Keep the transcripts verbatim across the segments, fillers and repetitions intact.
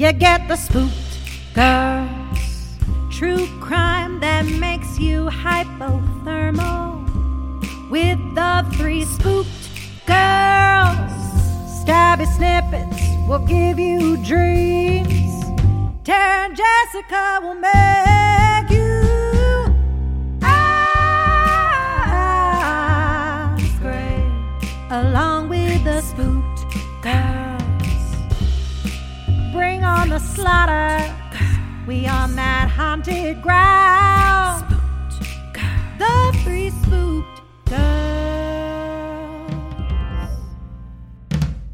you get the spooked girls. True crime that makes you hypothermal with the three spooked girls. Stabby snippets will give you dreams. Tara and Jessica will make you eyes great, along with the spooked girls. Bring on the slaughter, we on that haunted ground. The three spooked girls.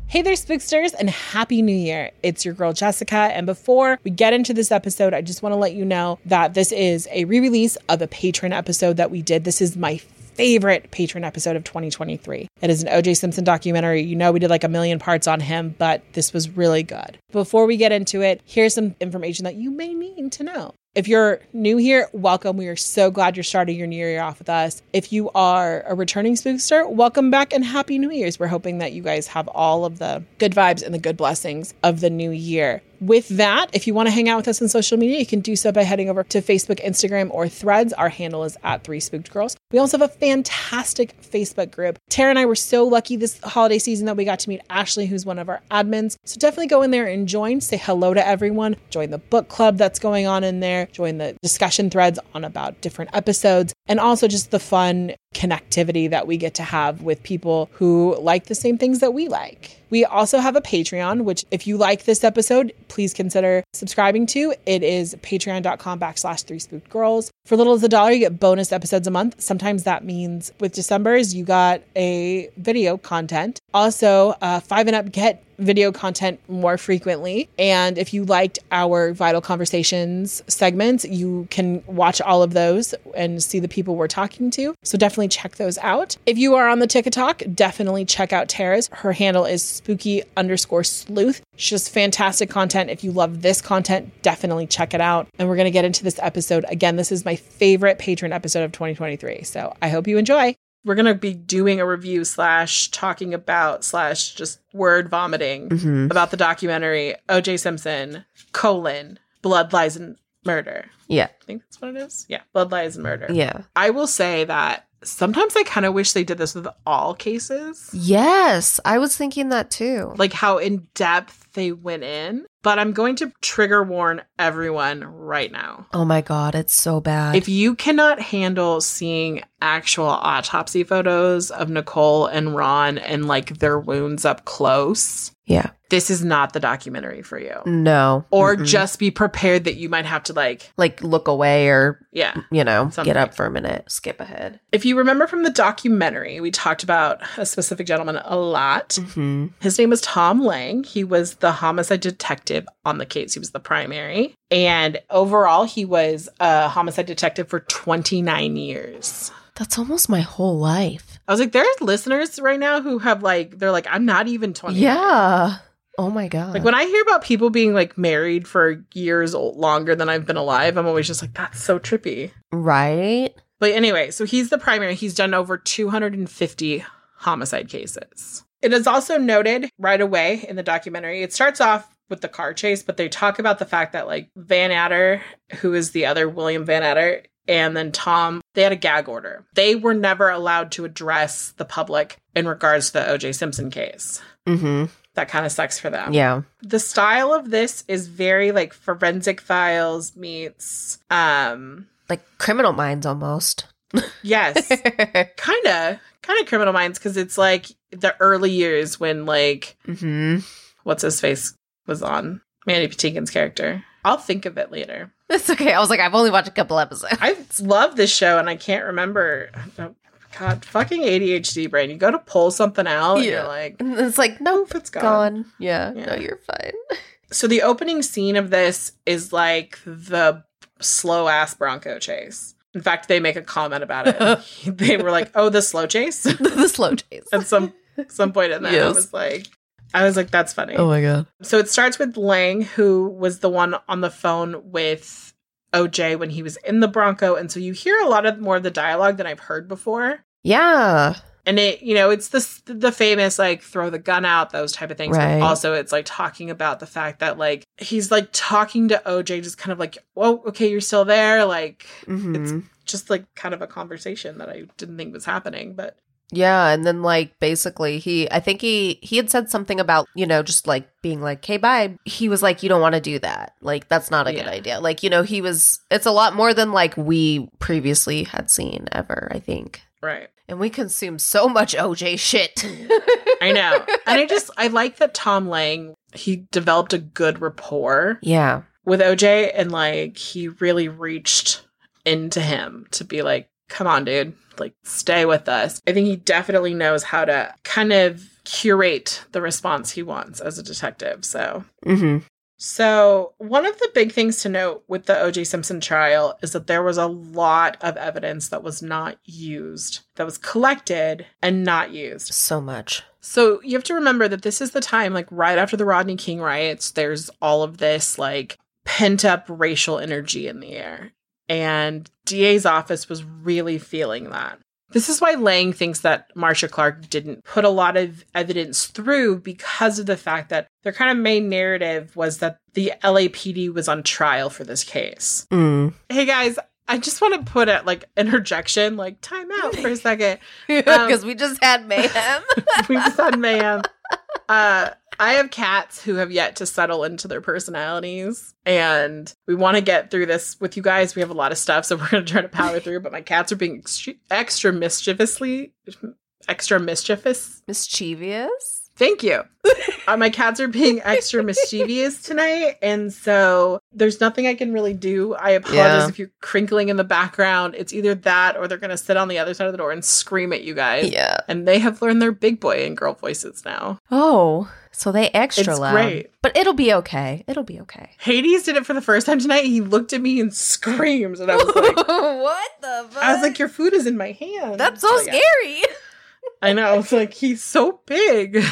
Hey there, spooksters, and happy new year. It's your girl Jessica, and before we get into this episode, I just want to let you know that this is a re-release of a patron episode that we did. This is my favorite patron episode of twenty twenty-three. It is an O J. Simpson documentary. You know, we did like a million parts on him, but this was really good. Before we get into it, here's some information that you may need to know. If you're new here, welcome. We are so glad you're starting your new year off with us. If you are a returning spookster, welcome back and happy New Year's. We're hoping that you guys have all of the good vibes and the good blessings of the new year. With that, if you want to hang out with us on social media, you can do so by heading over to Facebook, Instagram, or Threads. Our handle is at Three Spooked Girls. We also have a fantastic Facebook group. Tara and I were so lucky this holiday season that we got to meet Ashley, who's one of our admins. So definitely go in there and join. Say hello to everyone. Join the book club that's going on in there. Join the discussion threads on about different episodes, and also just the fun connectivity that we get to have with people who like the same things that we like. We also have a Patreon, which if you like this episode, please consider subscribing to. It is patreon.com backslash three spooked girls. For little as a dollar, you get bonus episodes a month. Sometimes that means with December's, you got a video content. Also, uh, five and up get video content more frequently. And if you liked our Vital Conversations segments, you can watch all of those and see the people we're talking to. So definitely check those out. If you are on the TikTok, definitely check out Tara's. Her handle is spooky underscore sleuth. It's just fantastic content. If you love this content, definitely check it out. And we're going to get into this episode. Again, this is my favorite patron episode of twenty twenty-three. So I hope you enjoy. We're going to be doing a review slash talking about slash just word vomiting mm-hmm. about the documentary O J. Simpson, colon, Blood, Lies, and Murder. Yeah. I think that's what it is. Yeah. Blood, Lies, and Murder. Yeah. I will say that sometimes I kind of wish they did this with all cases. Yes. I was thinking that too. Like how in depth they went in. But I'm going to trigger warn everyone right now. Oh my God, it's so bad. If you cannot handle seeing actual autopsy photos of Nicole and Ron and like their wounds up close, yeah, this is not the documentary for you. No. Or Mm-mm. just be prepared that you might have to like... Like look away or, yeah, you know, something. Get up for a minute, skip ahead. If you remember from the documentary, we talked about a specific gentleman a lot. Mm-hmm. His name was Tom Lange. He was the homicide detective on the case. He was the primary. And overall, he was a homicide detective for twenty-nine years. That's almost my whole life. I was like, there are listeners right now who have like, they're like, I'm not even twenty. Yeah. Oh my God. Like when I hear about people being like married for years old, longer than I've been alive, I'm always just like, that's so trippy. Right? But anyway, so he's the primary. He's done over two hundred fifty homicide cases. It is also noted right away in the documentary. It starts off with the car chase, but they talk about the fact that like Vannatter, who is the other William Vannatter, and then Tom, they had a gag order. They were never allowed to address the public in regards to the O J. Simpson case. Mm-hmm. That kind of sucks for them. Yeah. The style of this is very like Forensic Files meets um like Criminal Minds almost. Yes. kind of kind of Criminal Minds, because it's like the early years when like mm-hmm. what's his face was on Mandy Patinkin's character. I'll think of it later. That's okay. I was like, I've only watched a couple episodes. I love this show and I can't remember. God, fucking A D H D brain. You go to pull something out yeah. and you're like... And it's like, nope, it's gone. gone. Yeah, yeah, no, you're fine. So the opening scene of this is like the slow ass Bronco chase. In fact, they make a comment about it. They were like, "Oh, the slow chase, the slow chase." At some some point in that, yes. I was like, I was like, "That's funny." Oh my god! So it starts with Lange, who was the one on the phone with O J when he was in the Bronco, and so you hear a lot of more of the dialogue than I've heard before. Yeah. And it, you know, it's the the famous, like, throw the gun out, those type of things. Right. But also, it's, like, talking about the fact that, like, he's, like, talking to O J, just kind of like, well, okay, you're still there. Like, mm-hmm. It's just, like, kind of a conversation that I didn't think was happening. But yeah, and then, like, basically he, I think he, he had said something about, you know, just, like, being like, hey, bye. He was like, you don't want to do that. Like, that's not a yeah. good idea. Like, you know, he was, it's a lot more than, like, we previously had seen ever, I think. Right. And we consume so much O J shit. I know. And I just, I like that Tom Lange, he developed a good rapport. Yeah. With O J. And, like, he really reached into him to be like, come on, dude. Like, stay with us. I think he definitely knows how to kind of curate the response he wants as a detective. So. Mm-hmm. So one of the big things to note with the O J. Simpson trial is that there was a lot of evidence that was not used, that was collected and not used. So much. So you have to remember that this is the time, like, right after the Rodney King riots, there's all of this, like, pent-up racial energy in the air. And D A's office was really feeling that. This is why Lange thinks that Marcia Clark didn't put a lot of evidence through, because of the fact that their kind of main narrative was that the L A P D was on trial for this case. Mm. Hey, guys, I just want to put a, like, interjection, like, time out for a second. Because um, we just had mayhem. we just had mayhem. Uh, I have cats who have yet to settle into their personalities, and we want to get through this with you guys. We have a lot of stuff, so we're going to try to power through, but my cats are being ex- extra mischievously, extra mischievous. Mischievous? Thank you. uh, my cats are being extra mischievous tonight, and so there's nothing I can really do. I apologize yeah. if you're crinkling in the background. It's either that, or they're going to sit on the other side of the door and scream at you guys. Yeah. And they have learned their big boy and girl voices now. Oh, so they extra it's loud. Great. But it'll be okay. It'll be okay. Hades did it for the first time tonight. He looked at me and screams. And I was like, what the fuck? I was like, your food is in my hand. That's so, so scary. Yeah. I know. I was like, he's so big.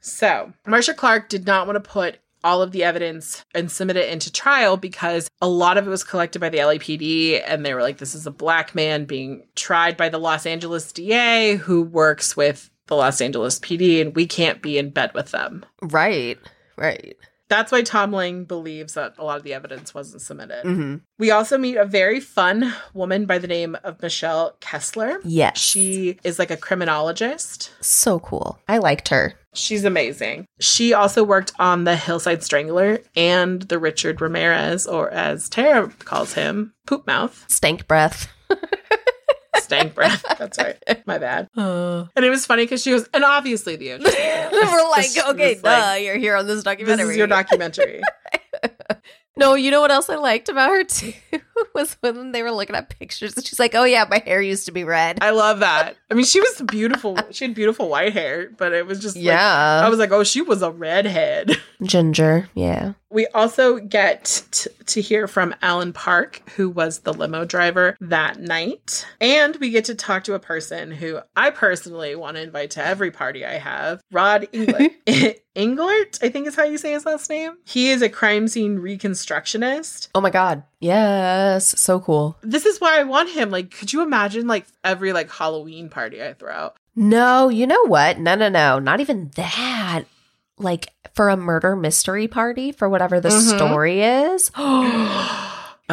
So, Marcia Clark did not want to put all of the evidence and submit it into trial, because a lot of it was collected by the L A P D, and they were like, this is a black man being tried by the Los Angeles D A who works with the Los Angeles P D, and we can't be in bed with them. Right, right. That's why Tom Lange believes that a lot of the evidence wasn't submitted. Mm-hmm. We also meet a very fun woman by the name of Michelle Kessler. Yes. She is, like, a criminologist. So cool. I liked her. She's amazing. She also worked on the Hillside Strangler and the Richard Ramirez, or as Tara calls him, Poop Mouth. Stank Breath. Stank Breath. That's right. My bad. Uh, and it was funny because she goes, and obviously the O J. We're like, okay, duh, like, you're here on this documentary. This is your documentary. No, you know what else I liked about her too was when they were looking at pictures, and she's like, oh yeah, my hair used to be red. I love that. I mean, she was beautiful. She had beautiful white hair, but it was just, yeah. Like, I was like, oh, she was a redhead. Ginger, yeah. We also get t- to hear from Alan Park, who was the limo driver that night. And we get to talk to a person who I personally want to invite to every party I have, Rod Englert. Englert, I think is how you say his last name. He is a crime scene reconstructionist. Oh my God. Yes. So cool. This is why I want him. Like, could you imagine, like, every, like, Halloween party I throw out? No, you know what? No, no, no. Not even that. Like, for a murder mystery party, for whatever the mm-hmm. story is. I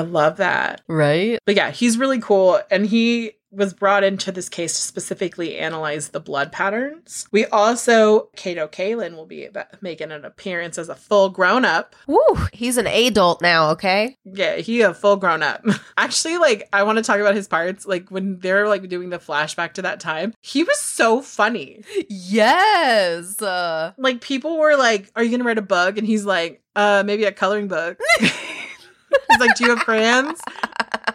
love that. Right? But yeah, he's really cool. And he was brought into this case to specifically analyze the blood patterns. We also, Kato Kaelin will be making an appearance as a full grown-up. Woo! He's an adult now, okay? Yeah, he a full grown-up. Actually, like, I want to talk about his parts. Like, when they're, like, doing the flashback to that time, he was so funny. Yes! Uh... Like, people were like, are you going to write a book? And he's like, uh, maybe a coloring book. He's like, do you have crayons?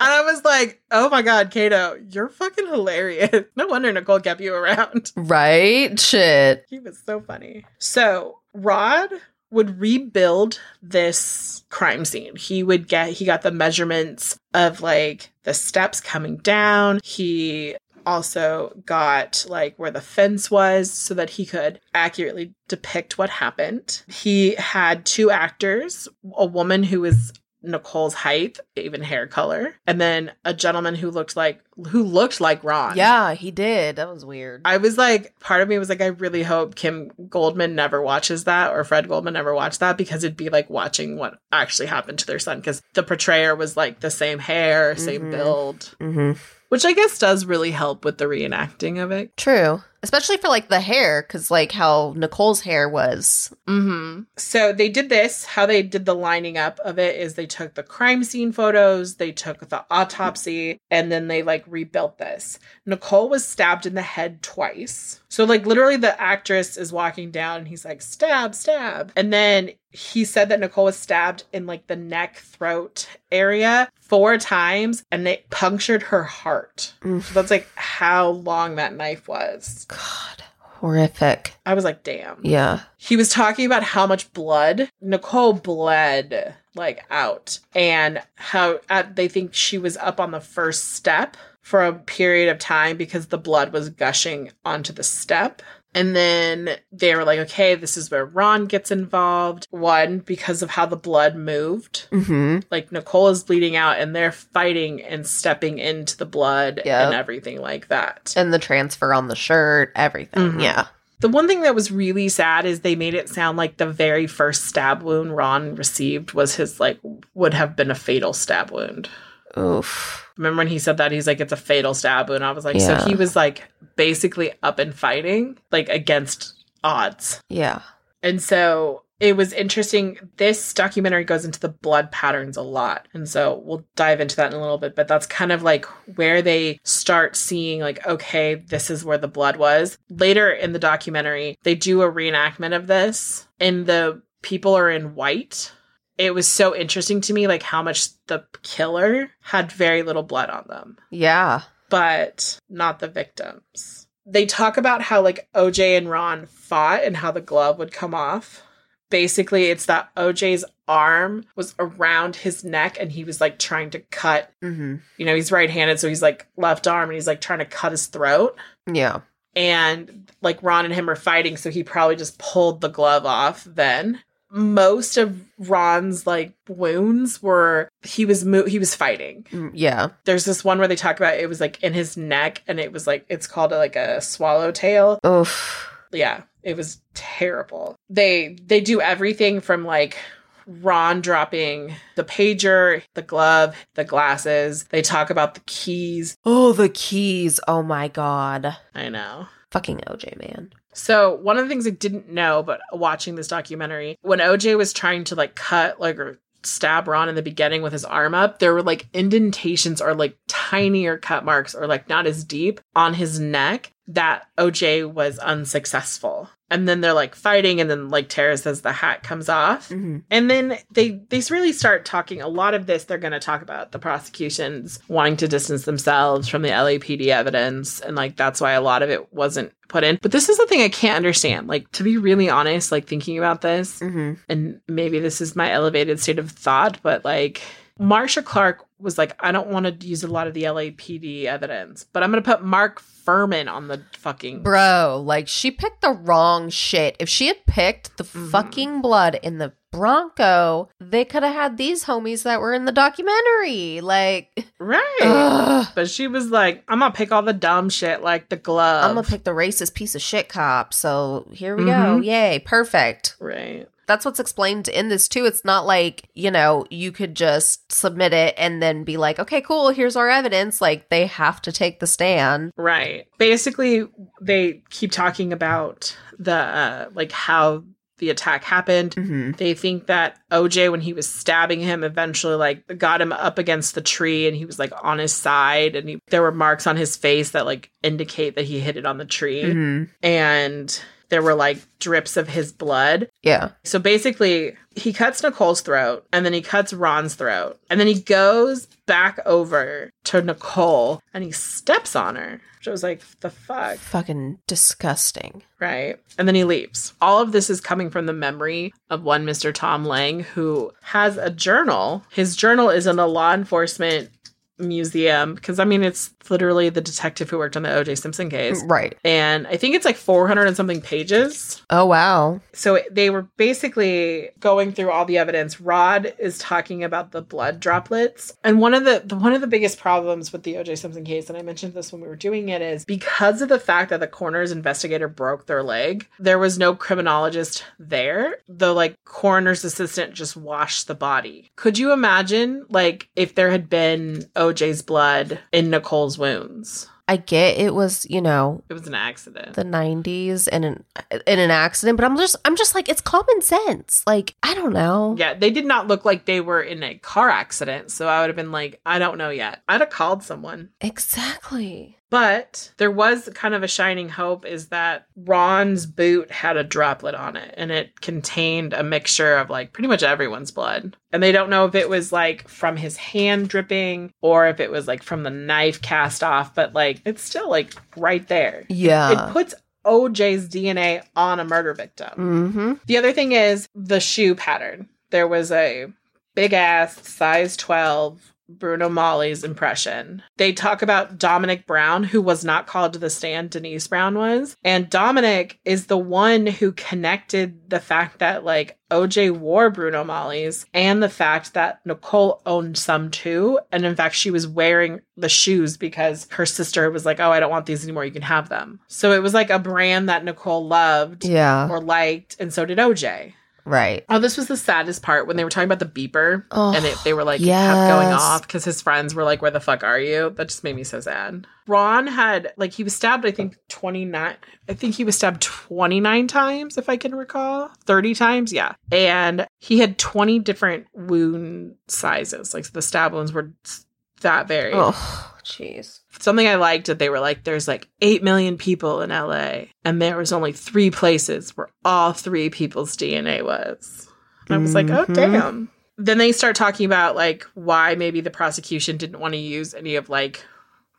And I was like, oh my God, Kato, you're fucking hilarious. No wonder Nicole kept you around. Right? Shit. He was so funny. So Rod would rebuild this crime scene. He would get, he got the measurements of like the steps coming down. He also got like where the fence was so that he could accurately depict what happened. He had two actors, a woman who was Nicole's height, even hair color, and then a gentleman who looked like who looked like Ron. Yeah, he did. That was weird. I was like, part of me was like, I really hope Kim Goldman never watches that, or Fred Goldman never watched that, because it'd be like watching what actually happened to their son, because the portrayer was like the same hair, same mm-hmm. build. Mm-hmm. Which I guess does really help with the reenacting of it. True. Especially for, like, the hair, because, like, how Nicole's hair was. Mm-hmm. So they did this. How they did the lining up of it is they took the crime scene photos, they took the autopsy, and then they, like, rebuilt this. Nicole was stabbed in the head twice. So, like, literally the actress is walking down, and he's like, stab, stab. And then he said that Nicole was stabbed in, like, the neck, throat area four times, and it punctured her heart. Mm. So that's, like, how long that knife was. God, horrific. I was like, damn. Yeah. He was talking about how much blood Nicole bled, like, out, and how uh, they think she was up on the first step for a period of time because the blood was gushing onto the step. And then they were like, okay, this is where Ron gets involved. One, because of how the blood moved. Mm-hmm. Like, Nicole is bleeding out, and they're fighting and stepping into the blood yep. and everything like that. And the transfer on the shirt, everything. Mm-hmm. Yeah. The one thing that was really sad is they made it sound like the very first stab wound Ron received was his, like, would have been a fatal stab wound. Oof. Remember when he said that? He's like, it's a fatal stab wound. I was like, yeah. So he was, like, basically up and fighting, like, against odds. Yeah. And so it was interesting. This documentary goes into the blood patterns a lot. And so we'll dive into that in a little bit. But that's kind of, like, where they start seeing, like, okay, this is where the blood was. Later in the documentary, they do a reenactment of this. And the people are in white. It was so interesting to me, like, how much the killer had very little blood on them. Yeah. But not the victims. They talk about how, like, O J and Ron fought and how the glove would come off. Basically, it's that O J's arm was around his neck and he was, like, trying to cut. Mm-hmm. You know, he's right-handed, so he's, like, left arm, and he's, like, trying to cut his throat. Yeah. And, like, Ron and him are fighting, so he probably just pulled the glove off then. Most of Ron's, like, wounds were he was mo- he was fighting. Yeah. There's this one where they talk about it was, like, in his neck, and it was, like, it's called a, like a swallowtail. Oof. Yeah, it was terrible. They they do everything from, like, Ron dropping the pager, the glove, the glasses. They talk about the keys. Oh, the keys. Oh my God. I know. Fucking O J, man. So one of the things I didn't know, but watching this documentary, when O J was trying to, like, cut, like, or stab Ron in the beginning with his arm up, there were, like, indentations or, like, tinier cut marks or, like, not as deep on his neck that O J was unsuccessful. And then they're, like, fighting, and then, like Tara says, the hat comes off. Mm-hmm. And then they, they really start talking. A lot of this, they're going to talk about the prosecutions wanting to distance themselves from the L A P D evidence. And, like, that's why a lot of it wasn't put in. But this is the thing I can't understand. Like, to be really honest, like, thinking about this, mm-hmm. and maybe this is my elevated state of thought, but, like, Marcia Clark was like, I don't want to use a lot of the L A P D evidence, but I'm going to put Mark Furman on the fucking... Bro, like, she picked the wrong shit. If she had picked the mm-hmm. fucking blood in the Bronco, they could have had these homies that were in the documentary. Like... Right. Ugh. But she was like, I'm going to pick all the dumb shit, like the glove. I'm going to pick the racist piece of shit cop. So here we mm-hmm. go. Yay. Perfect. Right. That's what's explained in this, too. It's not like, you know, you could just submit it and then be like, okay, cool, here's our evidence. Like, they have to take the stand. Right. Basically, they keep talking about the, uh, like, how the attack happened. Mm-hmm. They think that O J, when he was stabbing him, eventually, like, got him up against the tree, and he was, like, on his side, and he, there were marks on his face that, like, indicate that he hit it on the tree. Mm-hmm. And there were like drips of his blood. Yeah. So basically he cuts Nicole's throat and then he cuts Ron's throat and then he goes back over to Nicole and he steps on her. Which I was like, the fuck? Fucking disgusting. Right. And then he leaves. All of this is coming from the memory of one Mister Tom Lange, who has a journal. His journal is in a law enforcement museum because, I mean, it's literally the detective who worked on the O J. Simpson case. Right. And I think it's like four hundred and something pages. Oh, wow. So they were basically going through all the evidence. Rod is talking about the blood droplets. And one of the, the one of the biggest problems with the O J. Simpson case, and I mentioned this when we were doing it, is because of the fact that the coroner's investigator broke their leg, there was no criminologist there. The like coroner's assistant just washed the body. Could you imagine like if there had been O J's blood in Nicole's wounds? I get it was, you know, it was an accident. The nineties and an in an accident, but I'm just I'm just like, it's common sense. Like, I don't know. Yeah, they did not look like they were in a car accident, so I would have been like, I don't know yet. I'd have called someone. Exactly. But there was kind of a shining hope, is that Ron's boot had a droplet on it and it contained a mixture of like pretty much everyone's blood. And they don't know if it was like from his hand dripping or if it was like from the knife cast off, but like it's still like right there. Yeah. It, it puts O J's D N A on a murder victim. Mm-hmm. The other thing is the shoe pattern. There was a big ass size twelve Bruno Magli's impression. They talk about Dominic Brown, who was not called to the stand. Denise Brown was. And Dominic is the one who connected the fact that like O J wore Bruno Magli's and the fact that Nicole owned some too. And in fact, she was wearing the shoes because her sister was like, oh, I don't want these anymore. You can have them. So it was like a brand that Nicole loved, yeah, or liked. And so did O J. Right. Oh, this was the saddest part when they were talking about the beeper oh, and it, they were like, yes. kept going off because his friends were like, where the fuck are you? That just made me so sad. Ron had, like, he was stabbed, I think, twenty-nine. I think he was stabbed twenty-nine times, if I can recall. thirty times, yeah. And he had twenty different wound sizes. Like, the stab wounds were that varied. Oh, jeez. Something I liked that they were like, there's like eight million people in L A and there was only three places where all three people's D N A was. And I was mm-hmm. like, oh, damn. Then they start talking about like why maybe the prosecution didn't want to use any of like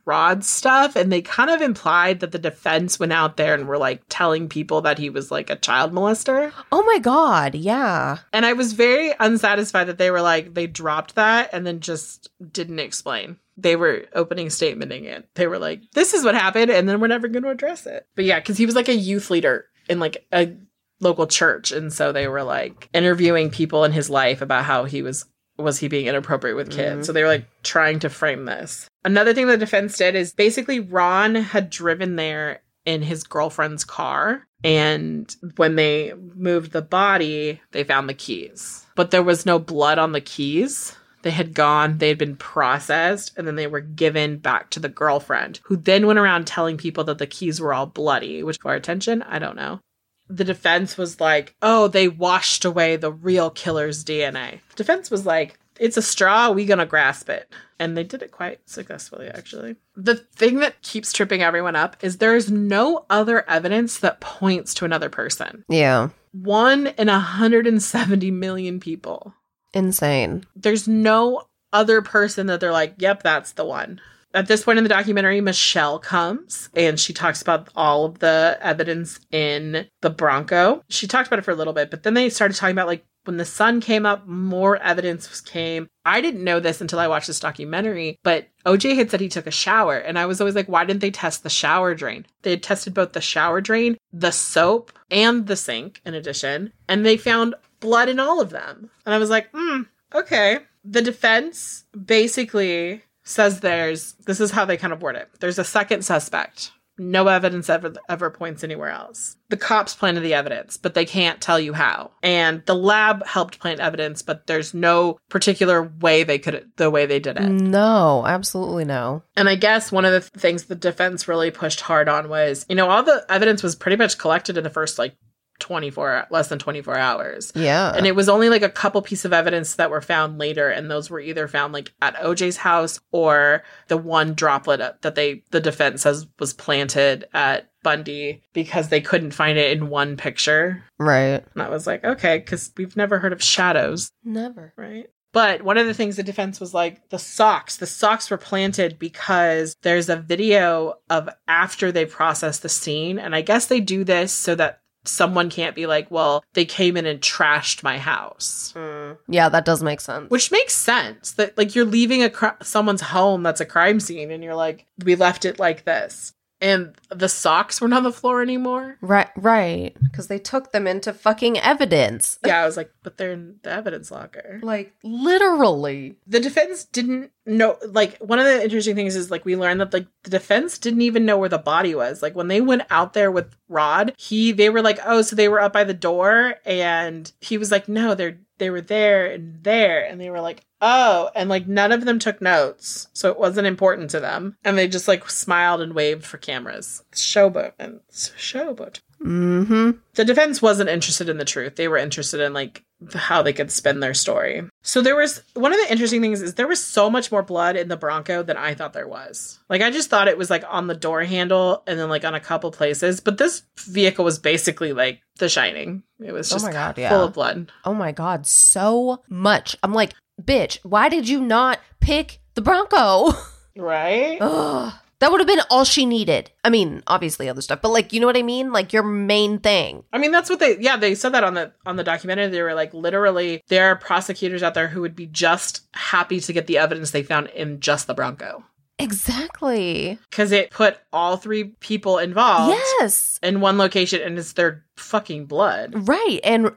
Rod's stuff. And they kind of implied that the defense went out there and were like telling people that he was like a child molester. Oh, my God. Yeah. And I was very unsatisfied that they were like, they dropped that and then just didn't explain. They were opening statementing it. They were like, this is what happened, and then we're never going to address it. But yeah, because he was like a youth leader in like a local church. And so they were like interviewing people in his life about how he was, was he being inappropriate with kids? Mm-hmm. So they were like trying to frame this. Another thing the defense did is basically Ron had driven there in his girlfriend's car. And when they moved the body, they found the keys. But there was no blood on the keys. They had gone, they had been processed, and then they were given back to the girlfriend, who then went around telling people that the keys were all bloody, which for our attention, I don't know. The defense was like, oh, they washed away the real killer's D N A. The defense was like, it's a straw, we gonna grasp it. And they did it quite successfully, actually. The thing that keeps tripping everyone up is there is no other evidence that points to another person. Yeah. One in one hundred seventy million people. Insane. There's no other person that they're like, yep, that's the one. At this point in the documentary, Michelle comes and she talks about all of the evidence in the Bronco. She talked about it for a little bit, but then they started talking about like when the sun came up, more evidence came. I didn't know this until I watched this documentary, but O J had said he took a shower. And I was always like, why didn't they test the shower drain? They had tested both the shower drain, the soap, and the sink in addition. And they found blood in all of them. And I was like, hmm, okay. The defense basically says there's, this is how they kind of word it. There's a second suspect. No evidence ever ever points anywhere else. The cops planted the evidence, but they can't tell you how. And the lab helped plant evidence, but there's no particular way they could, the way they did it. No, absolutely no. And I guess one of the th- things the defense really pushed hard on was, you know, all the evidence was pretty much collected in the first like twenty-four, less than twenty-four hours. Yeah. And it was only like a couple pieces of evidence that were found later. And those were either found like at O J's house or the one droplet that they, the defense says was planted at Bundy because they couldn't find it in one picture. Right. And I was like, okay, because we've never heard of shadows. Never. Right. But one of the things the defense was like, the socks, the socks were planted because there's a video of after they processed the scene. And I guess they do this so that someone can't be like, well, they came in and trashed my house. Mm. Yeah, that does make sense. Which makes sense. That like you're leaving a cr- someone's home that's a crime scene and you're like, we left it like this. And the socks weren't on the floor anymore. Right, right. Because they took them into fucking evidence. Yeah, I was like, but they're in the evidence locker. Like, literally. The defense didn't know, like, one of the interesting things is, like, we learned that, like, the defense didn't even know where the body was. Like, when they went out there with Rod, he, they were like, oh, so they were up by the door. And he was like, no, they're, they were there and there. And they were like, oh, and like none of them took notes. So it wasn't important to them. And they just like smiled and waved for cameras. Showboat and showboat. Mm-hmm. The defense wasn't interested in the truth. They were interested in like how they could spin their story. So there was, one of the interesting things is there was so much more blood in the Bronco than I thought there was. Like I just thought it was like on the door handle and then like on a couple places. But this vehicle was basically like The Shining. It was just oh my God, full yeah. of blood. Oh my God, so much. I'm like, bitch, why did you not pick the Bronco? Right? Ugh. That would have been all she needed. I mean, obviously other stuff, but like, you know what I mean? Like your main thing. I mean, that's what they, yeah, they said that on the, on the documentary. They were like, literally, there are prosecutors out there who would be just happy to get the evidence they found in just the Bronco. Exactly. Because it put all three people involved yes. in one location and it's their fucking blood. Right. And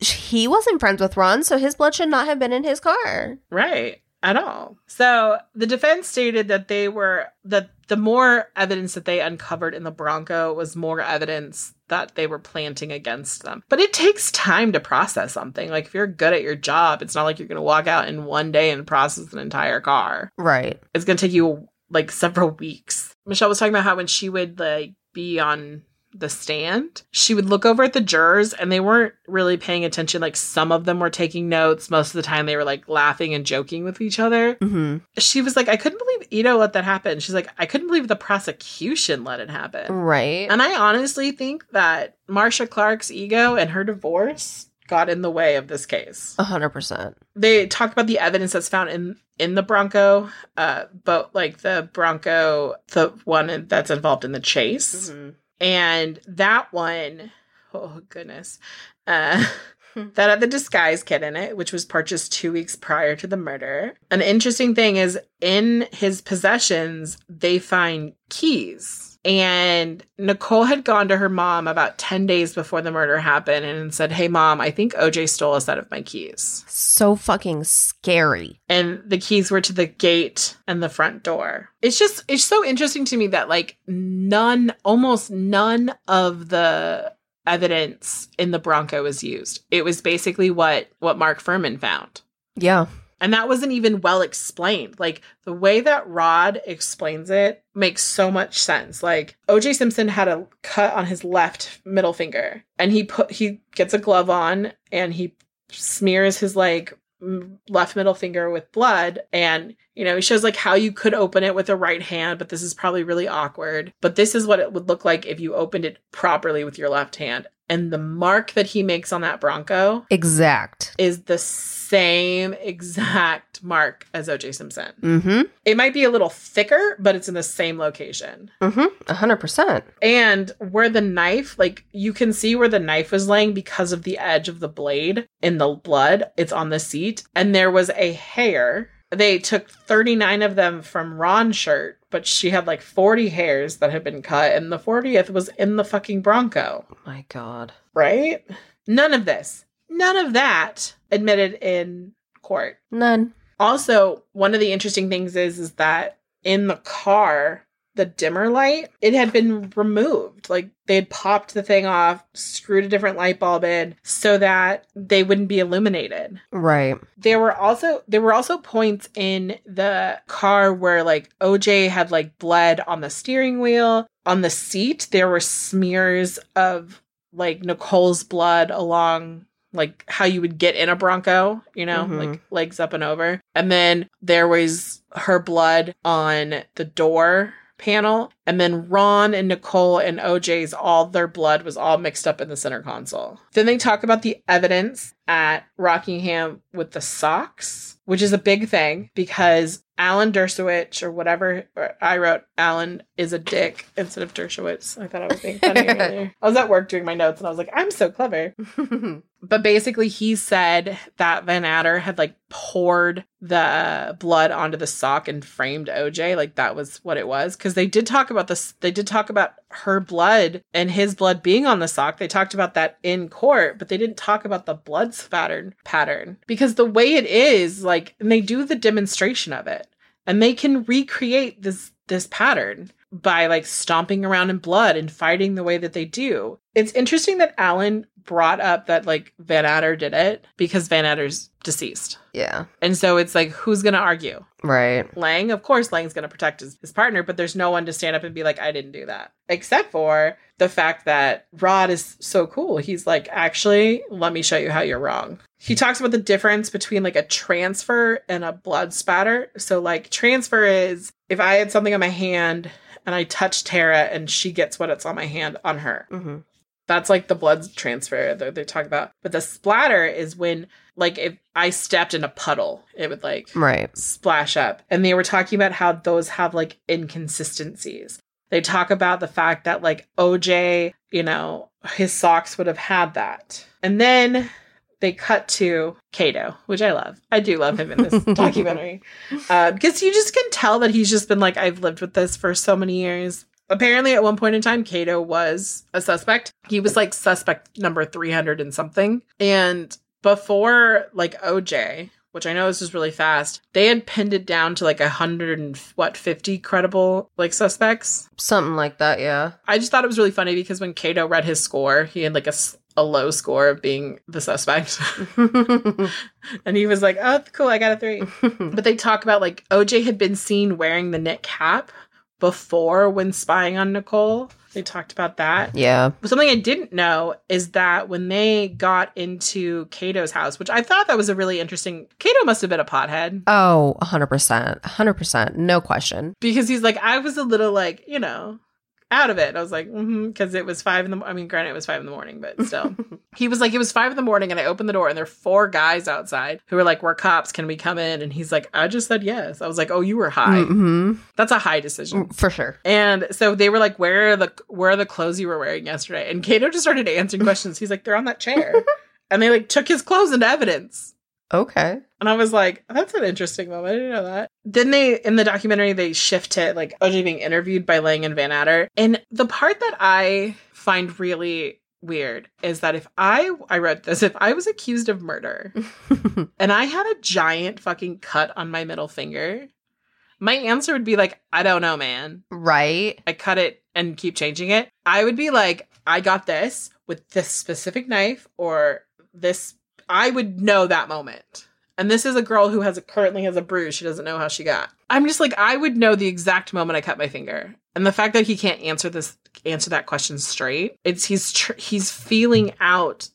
he wasn't friends with Ron, so his blood should not have been in his car. Right. At all. So the defense stated that they were, that the more evidence that they uncovered in the Bronco was more evidence that they were planting against them. But it takes time to process something. Like if you're good at your job, it's not like you're going to walk out in one day and process an entire car. Right. It's going to take you like several weeks. Michelle was talking about how when she would like be on the stand, she would look over at the jurors and they weren't really paying attention. Like some of them were taking notes. Most of the time they were like laughing and joking with each other. Mm-hmm. She was like, I couldn't believe Ito let that happen. She's like, I couldn't believe the prosecution let it happen. Right. And I honestly think that Marcia Clark's ego and her divorce got in the way of this case. A hundred percent. They talk about the evidence that's found in, in the Bronco, uh, but like the Bronco, the one that's involved in the chase. Mm-hmm. And that one, oh goodness, uh, that had the disguise kit in it, which was purchased two weeks prior to the murder. An interesting thing is in his possessions, they find keys. And Nicole had gone to her mom about ten days before the murder happened and said, hey, mom, I think O J stole a set of my keys. So fucking scary. And the keys were to the gate and the front door. It's just, it's so interesting to me that like none, almost none of the evidence in the Bronco was used. It was basically what, what Mark Furman found. Yeah. And that wasn't even well explained. Like, the way that Rod explains it makes so much sense. Like, O J Simpson had a cut on his left middle finger. And he put he gets a glove on and he smears his, like, left middle finger with blood. And, you know, he shows, like, how you could open it with the right hand. But this is probably really awkward. But this is what it would look like if you opened it properly with your left hand. And the mark that he makes on that Bronco exact is the same exact mark as O J. Simpson. Mm-hmm. It might be a little thicker, but it's in the same location. Mm-hmm. one hundred percent. And where the knife, like you can see where the knife was laying because of the edge of the blade in the blood. It's on the seat. And there was a hair. They took thirty-nine of them from Ron's shirt, but she had like forty hairs that had been cut, and the fortieth was in the fucking Bronco. Oh my God. Right? None of this. None of that admitted in court. None. Also, one of the interesting things is, is that in the car, the dimmer light, it had been removed. Like they had popped the thing off, screwed a different light bulb in so that they wouldn't be illuminated. Right. There were also there were also points in the car where like O J had like bled on the steering wheel. On the seat, there were smears of like Nicole's blood along, like how you would get in a Bronco, you know, mm-hmm. like legs up and over. And then there was her blood on the door panel. And then Ron and Nicole and O J's, all their blood was all mixed up in the center console. Then they talk about the evidence at Rockingham with the socks, which is a big thing because Alan Dershowitz or whatever, or I wrote Alan is a dick instead of Dershowitz. I thought I was being funny earlier. I was at work doing my notes and I was like, I'm so clever. But basically he said that Vannatter had like poured the blood onto the sock and framed O J. Like that was what it was. Cause they did talk about this. They did talk about her blood and his blood being on the sock. They talked about that in court, but they didn't talk about the blood spatter pattern because the way it is, like, and they do the demonstration of it and they can recreate this, this pattern by like stomping around in blood and fighting the way that they do. It's interesting that Alan brought up that like Vannatter did it because Vannatter's deceased. Yeah. And so it's like, who's going to argue? Right. Lange, of course, Lange's going to protect his, his partner, but there's no one to stand up and be like, I didn't do that. Except for the fact that Rod is so cool. He's like, actually, let me show you how you're wrong. He talks about the difference between like a transfer and a blood spatter. So like transfer is if I had something on my hand and I touch Tara and she gets what it's on my hand on her. Mm-hmm. That's like the blood transfer that they talk about. But the splatter is when, like, if I stepped in a puddle, it would, like, right. splash up. And they were talking about how those have, like, inconsistencies. They talk about the fact that, like, O J, you know, his socks would have had that. And then they cut to Kato, which I love. I do love him in this documentary. Uh, because you just can tell that he's just been like, I've lived with this for so many years. Apparently, at one point in time, Kato was a suspect. He was, like, suspect number three hundred and something. And before, like, O J, which I know is just really fast, they had pinned it down to, like, one hundred and, what, fifty credible, like, suspects? Something like that, yeah. I just thought it was really funny because when Kato read his score, he had, like, a... a low score of being the suspect. And he was like, oh, cool, I got a three. But they talk about, like, O J had been seen wearing the knit cap before when spying on Nicole. They talked about that. Yeah. But something I didn't know is that when they got into Kato's house, which I thought that was a really interesting... Kato must have been a pothead. Oh, one hundred percent. one hundred percent. No question. Because he's like, I was a little, like, you know... out of it. I was like, mm-hmm, because it was five in the... I mean, granted, it was five in the morning, but still. He was like, it was five in the morning, and I opened the door, and there are four guys outside who were like, we're cops, can we come in? And he's like, I just said yes. I was like, oh, you were high. Mm-hmm. That's a high decision. For sure. And so they were like, where are the, where are the clothes you were wearing yesterday? And Kato just started answering questions. He's like, they're on that chair. And they like took his clothes into evidence. Okay. And I was like, oh, that's an interesting moment. I didn't know that. Then they, in the documentary, they shift to like O J being interviewed by Lange and Vannatter. And the part that I find really weird is that if I, I wrote this, if I was accused of murder and I had a giant fucking cut on my middle finger, my answer would be like, I don't know, man. Right. I cut it and keep changing it. I would be like, I got this with this specific knife or this. I would know that moment. And this is a girl who has a, currently has a bruise. She doesn't know how she got. I'm just like, I would know the exact moment I cut my finger. And the fact that he can't answer this, answer that question straight, it's he's tr- he's feeling out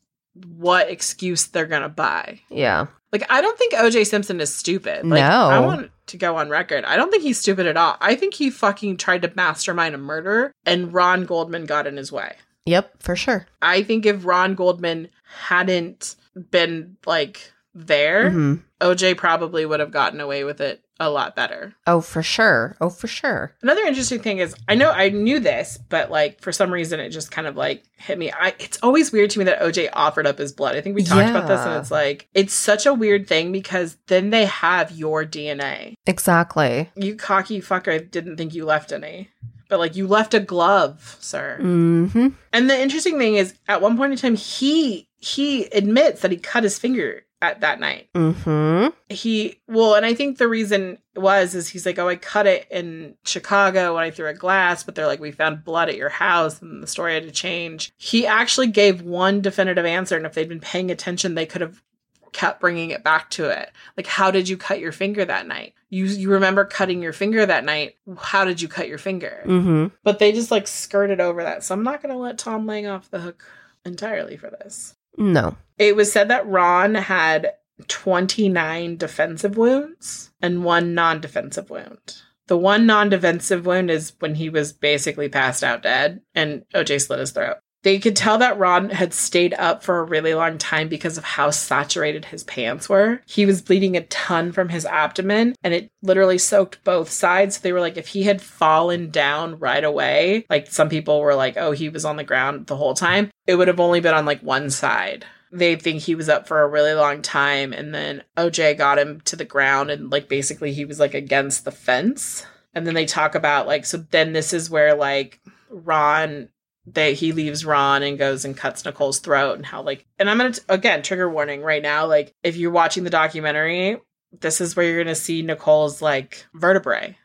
what excuse they're going to buy. Yeah. Like, I don't think O J Simpson is stupid. Like, no. I want to go on record. I don't think he's stupid at all. I think he fucking tried to mastermind a murder and Ron Goldman got in his way. Yep, for sure. I think if Ron Goldman hadn't been like there, mm-hmm. O J probably would have gotten away with it a lot better. Oh, for sure. Oh, for sure. Another interesting thing is, I know I knew this, but like for some reason it just kind of like hit me. I, it's always weird to me that O J offered up his blood. I think we talked yeah. about this, and it's like, it's such a weird thing because then they have your D N A. Exactly. You cocky fucker didn't think you left any. But, like, you left a glove, sir. Mm-hmm. And the interesting thing is, at one point in time, he he admits that he cut his finger at that night. Mm-hmm. He, well, and I think the reason was, is he's like, oh, I cut it in Chicago when I threw a glass. But they're like, we found blood at your house. And the story had to change. He actually gave one definitive answer. And if they'd been paying attention, they could have kept bringing it back to it. Like, how did you cut your finger that night? You you remember cutting your finger that night. How did you cut your finger? Mm-hmm. But they just, like, skirted over that. So I'm not going to let Tom Lange off the hook entirely for this. No. It was said that Ron had twenty-nine defensive wounds and one non-defensive wound. The one non-defensive wound is when he was basically passed out dead and O J slit his throat. They could tell that Ron had stayed up for a really long time because of how saturated his pants were. He was bleeding a ton from his abdomen, and it literally soaked both sides. They were like, if he had fallen down right away, like some people were like, oh, he was on the ground the whole time, it would have only been on like one side. They think he was up for a really long time, and then O J got him to the ground, and like basically he was like against the fence. And then they talk about like, so then this is where like Ron... that he leaves Ron and goes and cuts Nicole's throat and how like, and I'm going to, again, trigger warning right now. Like if you're watching the documentary, this is where you're going to see Nicole's like vertebrae.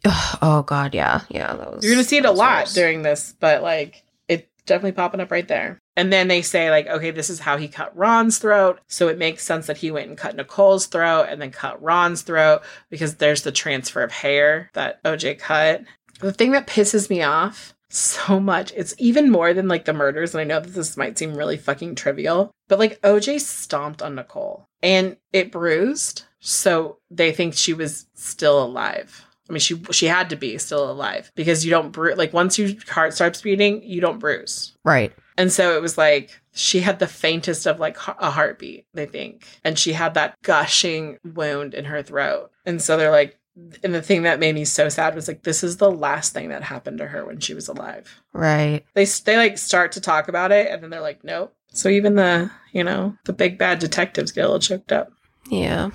Oh God. Yeah. Yeah. That was, you're going to see it a lot worse during this, but like it's definitely popping up right there. And then they say like, okay, this is how he cut Ron's throat. So it makes sense that he went and cut Nicole's throat and then cut Ron's throat because there's the transfer of hair that O J cut. The thing that pisses me off so much, it's even more than like the murders, and I know that this might seem really fucking trivial, but like O J stomped on Nicole and it bruised, so they think she was still alive. I mean, she she had to be still alive because you don't bruise, like once your heart starts beating, you don't bruise, right? And so it was like she had the faintest of like a heartbeat, they think, and she had that gushing wound in her throat. And so they're like, and the thing that made me so sad was like, this is the last thing that happened to her when she was alive. Right. They, they like start to talk about it and then they're like, nope. So even the, you know, the big bad detectives get a little choked up. Yeah.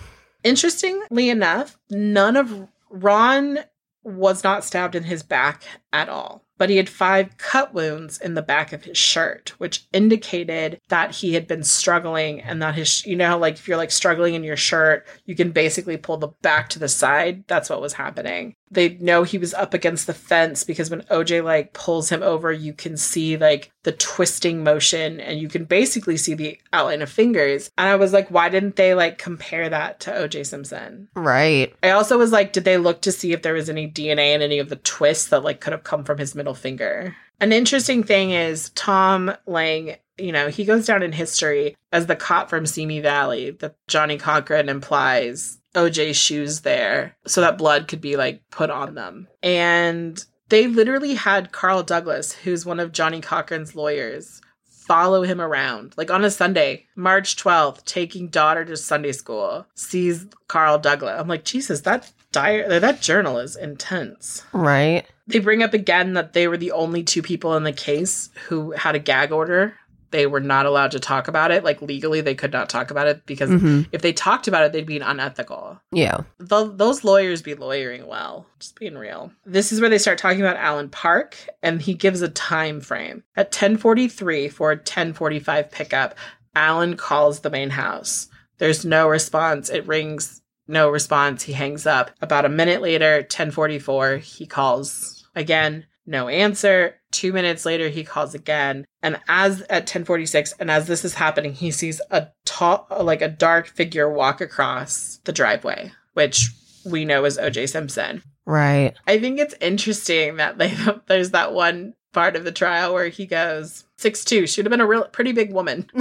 Interestingly enough, none of Ron was not stabbed in his back at all, but he had five cut wounds in the back of his shirt, which indicated that he had been struggling and that his, you know, like if you're like struggling in your shirt, you can basically pull the back to the side. That's what was happening. They know he was up against the fence because when O J like pulls him over, you can see like the twisting motion and you can basically see the outline of fingers. And I was like, why didn't they like compare that to O J Simpson? Right. I also was like, did they look to see if there was any D N A in any of the twists that like could have come from his middle finger? An interesting thing is Tom Lange, you know, he goes down in history as the cop from Simi Valley that Johnny Cochran implies O J's shoes there so that blood could be like put on them. And they literally had Carl Douglas, who's one of Johnny Cochran's lawyers, follow him around like on a Sunday, March twelfth, taking daughter to Sunday school, sees Carl Douglas. I'm like, Jesus, that diary, that journal is intense. Right. They bring up again that they were the only two people in the case who had a gag order. They were not allowed to talk about it. Like, legally, they could not talk about it because mm-hmm. if they talked about it, they'd be unethical. Yeah. Th- those lawyers be lawyering well, just being real. This is where they start talking about Alan Park, and he gives a time frame. At ten forty-three for a ten forty-five pickup, Alan calls the main house. There's no response. It rings, no response. He hangs up. About a minute later, ten forty-four, he calls again. No answer. Two minutes later, he calls again. And as at ten forty-six, and as this is happening, he sees a tall, like a dark figure walk across the driveway, which we know is O J Simpson. Right. I think it's interesting that they, there's that one part of the trial where he goes, six two, should have been a real pretty big woman.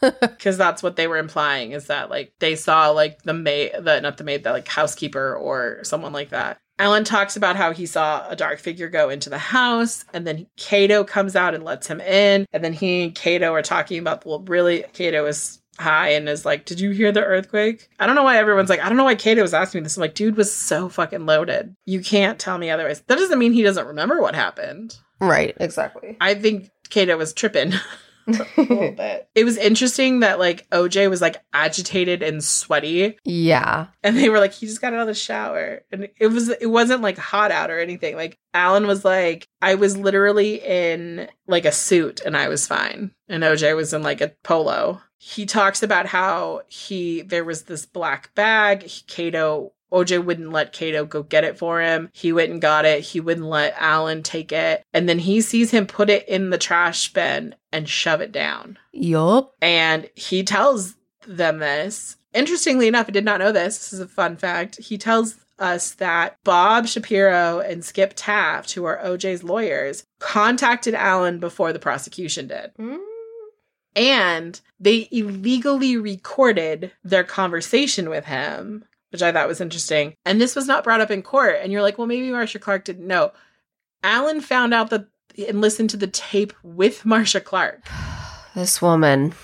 Because that's what they were implying is that like they saw like the maid, the, not the maid, the like housekeeper or someone like that. Alan talks about how he saw a dark figure go into the house, and then Kato comes out and lets him in. And then he and Kato are talking about, well, really, Kato is high and is like, did you hear the earthquake? I don't know why everyone's like, I don't know why Kato was asking me this. I'm like, dude was so fucking loaded. You can't tell me otherwise. That doesn't mean he doesn't remember what happened. Right, exactly. I think Kato was tripping. A little bit. It was interesting that like O J was like agitated and sweaty. Yeah. And they were like, he just got out of the shower. And it was it wasn't like hot out or anything. Like Alan was like, I was literally in like a suit and I was fine. And O J was in like a polo. He talks about how he there was this black bag. He, Kato O J wouldn't let Kato go get it for him. He went and got it. He wouldn't let Alan take it. And then he sees him put it in the trash bin and shove it down. Yup. And he tells them this. Interestingly enough, I did not know this. This is a fun fact. He tells us that Bob Shapiro and Skip Taft, who are O J's lawyers, contacted Alan before the prosecution did. Mm. And they illegally recorded their conversation with him, which I thought was interesting. And this was not brought up in court. And you're like, well, maybe Marcia Clark didn't know. Alan found out that and listened to the tape with Marcia Clark. This woman.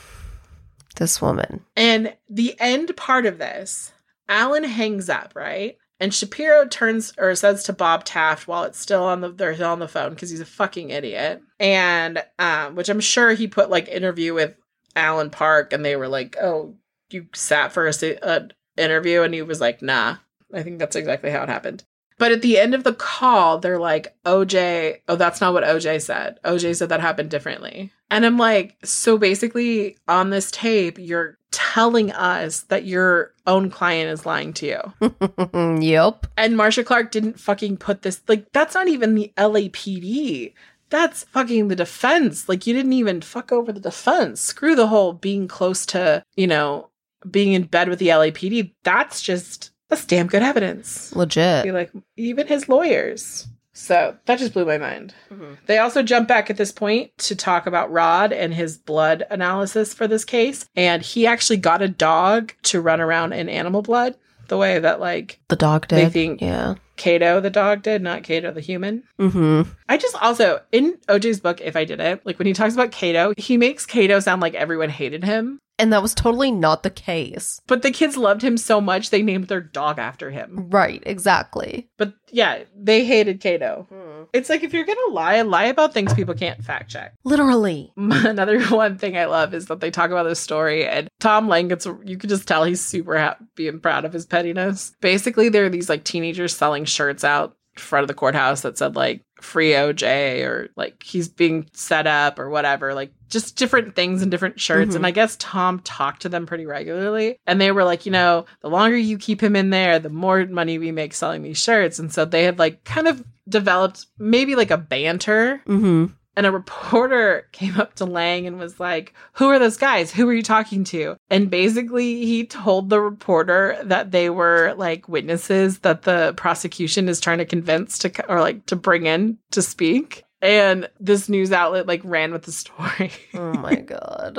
This woman. And the end part of this, Alan hangs up, right? And Shapiro turns or says to Bob Taft while it's still on the they're still on the phone because he's a fucking idiot. And um, which I'm sure he put like interview with Alan Park and they were like, oh, you sat for a, a interview? And he was like, nah. I think that's exactly how it happened. But at the end of the call, they're like, O J, oh, that's not what O J said. O J said that happened differently. And I'm like, so basically on this tape, you're telling us that your own client is lying to you. Yep. And Marcia Clark didn't fucking put this, like, that's not even the L A P D. That's fucking the defense. Like, you didn't even fuck over the defense. Screw the whole being close to, you know, being in bed with the L A P D. That's just... That's damn good evidence. Legit. Like, even his lawyers. So that just blew my mind. Mm-hmm. They also jump back at this point to talk about Rod and his blood analysis for this case. And he actually got a dog to run around in animal blood the way that, like... The dog did. They think yeah. Kato the dog did, not Kato the human. Mm-hmm. I just also, in O J's book, If I Did It, like when he talks about Kato, he makes Kato sound like everyone hated him. And that was totally not the case. But the kids loved him so much, they named their dog after him. Right, exactly. But yeah, they hated Kato. Mm. It's like, if you're going to lie, lie about things people can't fact check. Literally. Another one thing I love is that they talk about this story, and Tom Lange, gets, you can just tell he's super happy and proud of his pettiness. Basically, there are these like teenagers selling shirts out front of the courthouse that said like free O J or like he's being set up or whatever, like just different things and different shirts. Mm-hmm. And I guess Tom talked to them pretty regularly and they were like, you know, the longer you keep him in there, the more money we make selling these shirts. And so they had like kind of developed maybe like a banter. Mm-hmm. And a reporter came up to Lange and was like, who are those guys? Who are you talking to? And basically, he told the reporter that they were like witnesses that the prosecution is trying to convince to or like to bring in to speak. And this news outlet like ran with the story. Oh, my God.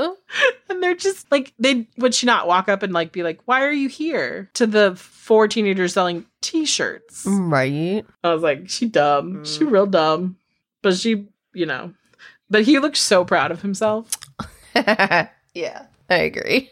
And they're just like, they would she not walk up and like be like, why are you here? To the four teenagers selling T-shirts. Right. I was like, she dumb. Mm. She real dumb. But she... You know, but he looked so proud of himself. Yeah, I agree.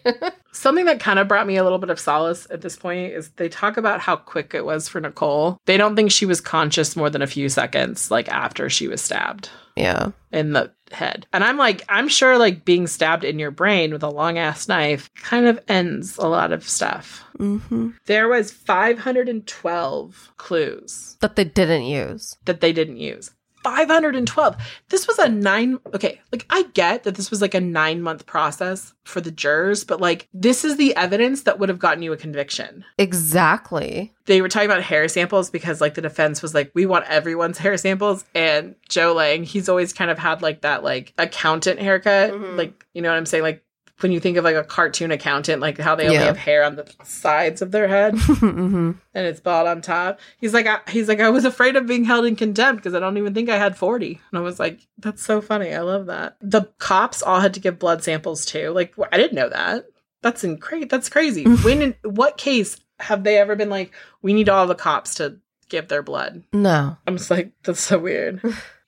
Something that kind of brought me a little bit of solace at this point is they talk about how quick it was for Nicole. They don't think she was conscious more than a few seconds, like after she was stabbed. Yeah. In the head. And I'm like, I'm sure like being stabbed in your brain with a long ass knife kind of ends a lot of stuff. Mm-hmm. There was five hundred twelve clues. That they didn't use. That they didn't use. five hundred twelve. This was a nine. Okay. Like, I get that this was like a nine month process for the jurors, but like, this is the evidence that would have gotten you a conviction. Exactly. They were talking about hair samples because like the defense was like, we want everyone's hair samples. And Joe Lange, he's always kind of had like that, like accountant haircut. Mm-hmm. Like, you know what I'm saying? Like when you think of like a cartoon accountant, like how they only yeah. have hair on the sides of their head mm-hmm. and it's bald on top. He's like, I, he's like, I was afraid of being held in contempt because I don't even think I had forty. And I was like, that's so funny. I love that. The cops all had to give blood samples too. Like, I didn't know that. That's incredible. That's crazy. When, in what case have they ever been like, we need all the cops to give their blood? No. I'm just like, that's so weird.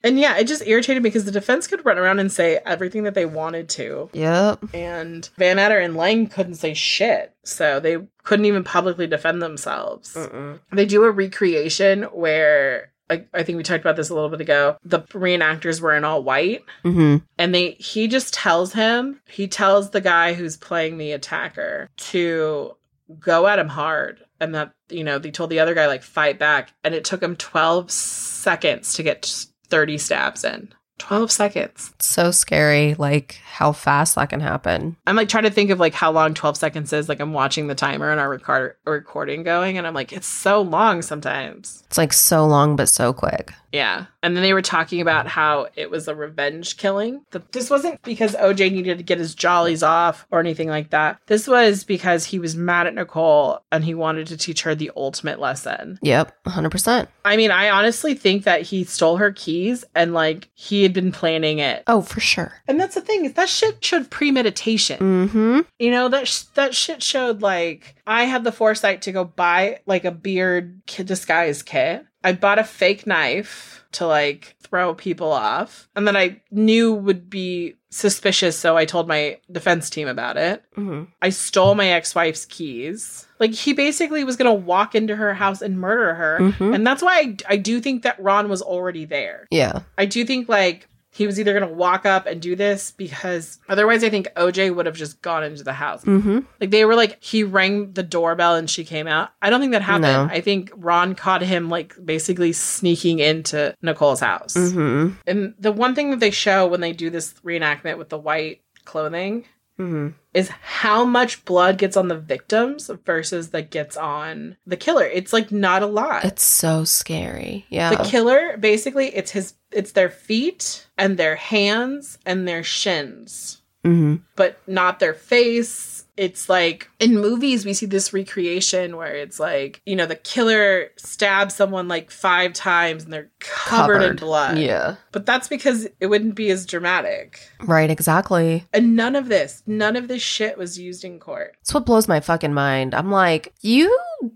And yeah, it just irritated me because the defense could run around and say everything that they wanted to. Yep. And Vannatter and Lange couldn't say shit. So they couldn't even publicly defend themselves. Mm-mm. They do a recreation where, I, I think we talked about this a little bit ago, the reenactors were in all white. Mm-hmm. And they he just tells him, he tells the guy who's playing the attacker to go at him hard. And that, you know, they told the other guy, like, fight back. And it took him twelve seconds to get... T- thirty stabs in twelve seconds. So scary, like how fast that can happen. I'm like trying to think of like how long twelve seconds is. Like I'm watching the timer and our record- recording going and I'm like, it's so long sometimes. It's like so long but so quick. Yeah. And then they were talking about how it was a revenge killing. This wasn't because O J needed to get his jollies off or anything like that. This was because he was mad at Nicole and he wanted to teach her the ultimate lesson. Yep, one hundred percent. I mean, I honestly think that he stole her keys and like he had been planning it. Oh, for sure. And that's the thing. That shit showed premeditation. Mm-hmm. You know, that sh- that shit showed, like, I had the foresight to go buy, like, a beard kid disguise kit. I bought a fake knife to, like, throw people off. And then I knew would be suspicious, so I told my defense team about it. Mm-hmm. I stole my ex-wife's keys. Like, he basically was going to walk into her house and murder her. Mm-hmm. And that's why I, I do think that Ron was already there. Yeah. I do think, like, he was either going to walk up and do this, because otherwise I think O J would have just gone into the house. Mm-hmm. Like, they were like, he rang the doorbell and she came out. I don't think that happened. No. I think Ron caught him, like, basically sneaking into Nicole's house. Mm-hmm. And the one thing that they show when they do this reenactment with the white clothing mm-hmm. is how much blood gets on the victims versus that gets on the killer. It's, like, not a lot. It's so scary. Yeah. The killer, basically, it's his It's their feet and their hands and their shins, mm-hmm. but not their face. It's like in movies, we see this recreation where it's like, you know, the killer stabs someone like five times and they're covered, covered. in blood. Yeah. But that's because it wouldn't be as dramatic. Right. Exactly. And none of this, none of this shit was used in court. That's what blows my fucking mind. I'm like, you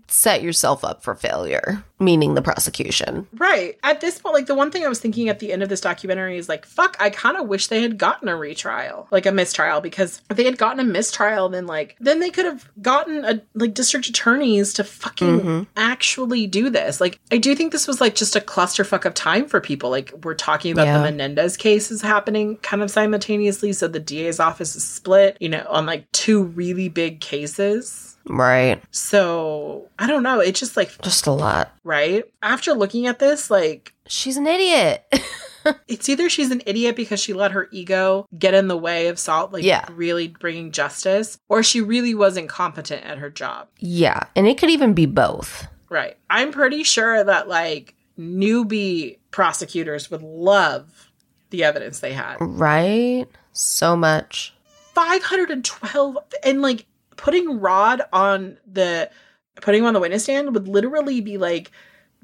set yourself up for failure. Meaning the prosecution. Right. At this point, like, the one thing I was thinking at the end of this documentary is, like, fuck, I kind of wish they had gotten a retrial, like a mistrial, because if they had gotten a mistrial, then, like, then they could have gotten, a like, district attorneys to fucking mm-hmm. actually do this. Like, I do think this was, like, just a clusterfuck of time for people. Like, we're talking about yeah. the Menendez case is happening kind of simultaneously, so the D A's office is split, you know, on, like, two really big cases. Right. So, I don't know. It's just, like... Just a lot. Right? After looking at this, like... She's an idiot. It's either she's an idiot because she let her ego get in the way of Salt, like, yeah. really bringing justice, or she really wasn't competent at her job. Yeah. And it could even be both. Right. I'm pretty sure that, like, newbie prosecutors would love the evidence they had. Right? So much. five hundred twelve. And, like... Putting Rod on the putting him on the witness stand would literally be like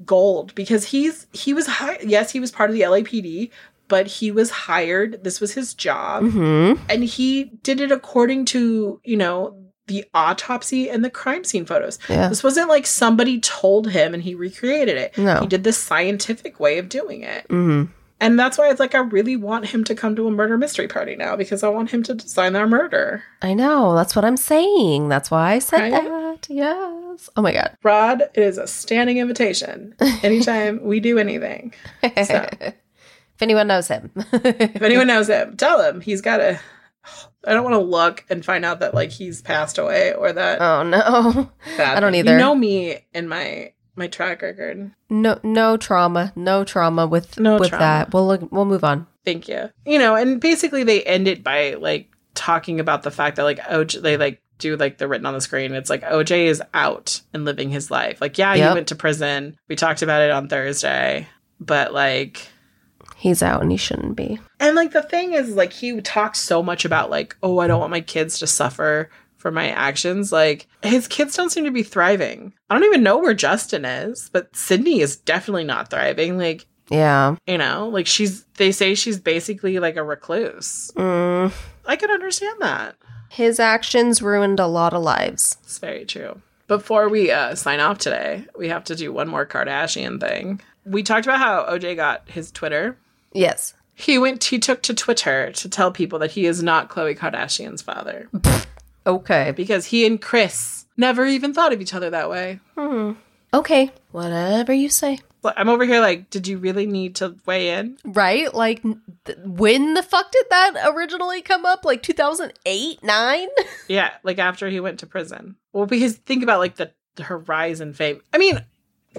gold, because he's he was hi- yes he was part of the L A P D, but he was hired. This was his job, mm-hmm. and he did it according to, you know, the autopsy and the crime scene photos. Yeah. This wasn't like somebody told him and he recreated it. No, he did the scientific way of doing it. Mm-hmm. And that's why it's like, I really want him to come to a murder mystery party now, because I want him to design our murder. I know. That's what I'm saying. That's why I said I that. Yes. Oh, my God. Rod, it is a standing invitation. Anytime we do anything. So. If anyone knows him. If anyone knows him, tell him. He's got to. I don't want to look and find out that, like, he's passed away or that. Oh, no. I don't thing. either. You know me and my... My track record. No, no trauma. No trauma with no with trauma. that. We'll look, we'll move on. Thank you. You know, and basically they end it by, like, talking about the fact that, like, O J, they, like, do, like, the written on the screen. It's like, O J is out and living his life. Like, yeah, yep. He went to prison. We talked about it on Thursday, but, like, he's out and he shouldn't be. And, like, the thing is, like, he talks so much about, like, oh, I don't want my kids to suffer for my actions. Like, his kids don't seem to be thriving. I don't even know where Justin is, but Sydney is definitely not thriving. Like, yeah, you know, like, she's, they say she's basically like a recluse. Mm. I could understand that. His actions ruined a lot of lives. It's very true. Before we uh, sign off today, we have to do one more Kardashian thing. We talked about how O J got his Twitter. Yes. He went, he took to Twitter to tell people that he is not Khloe Kardashian's father. Okay. Because he and Chris never even thought of each other that way. Hmm. Okay. Whatever you say. I'm over here like, did you really need to weigh in? Right? Like, th- when the fuck did that originally come up? Like, two thousand eight, nine? Yeah. Like, after he went to prison. Well, because think about, like, the, the her rise in fame. I mean,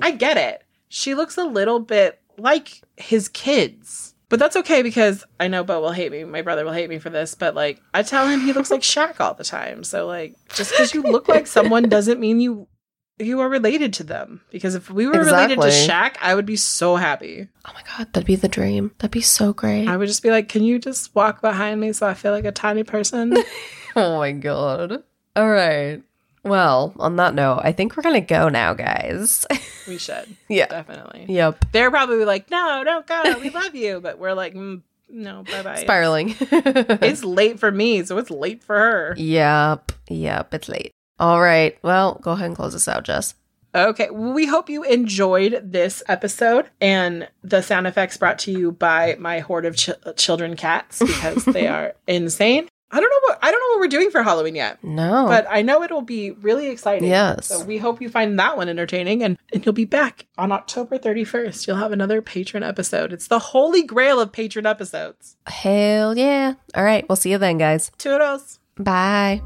I get it. She looks a little bit like his kids. But that's okay, because I know Bo will hate me. My brother will hate me for this. But, like, I tell him he looks like Shaq all the time. So, like, just because you look like someone doesn't mean you you are related to them. Because if we were exactly. related to Shaq, I would be so happy. Oh, my God. That'd be the dream. That'd be so great. I would just be like, can you just walk behind me so I feel like a tiny person? Oh, my God. All right. Well, on that note, I think we're going to go now, guys. We should. Yeah. Definitely. Yep. They're probably like, no, don't go. We love you. But we're like, mm, No, bye-bye. Spiraling. It's late for me, so it's late for her. Yep. Yep, it's late. All right. Well, go ahead and close this out, Jess. Okay. Well, we hope you enjoyed this episode and the sound effects brought to you by my horde of ch- children cats because they are insane. I don't know what I don't know what we're doing for Halloween yet. No. But I know it'll be really exciting. Yes. So we hope you find that one entertaining and, and you'll be back on October thirty-first. You'll have another patron episode. It's the holy grail of patron episodes. Hell yeah. All right. We'll see you then, guys. Toodles. Bye.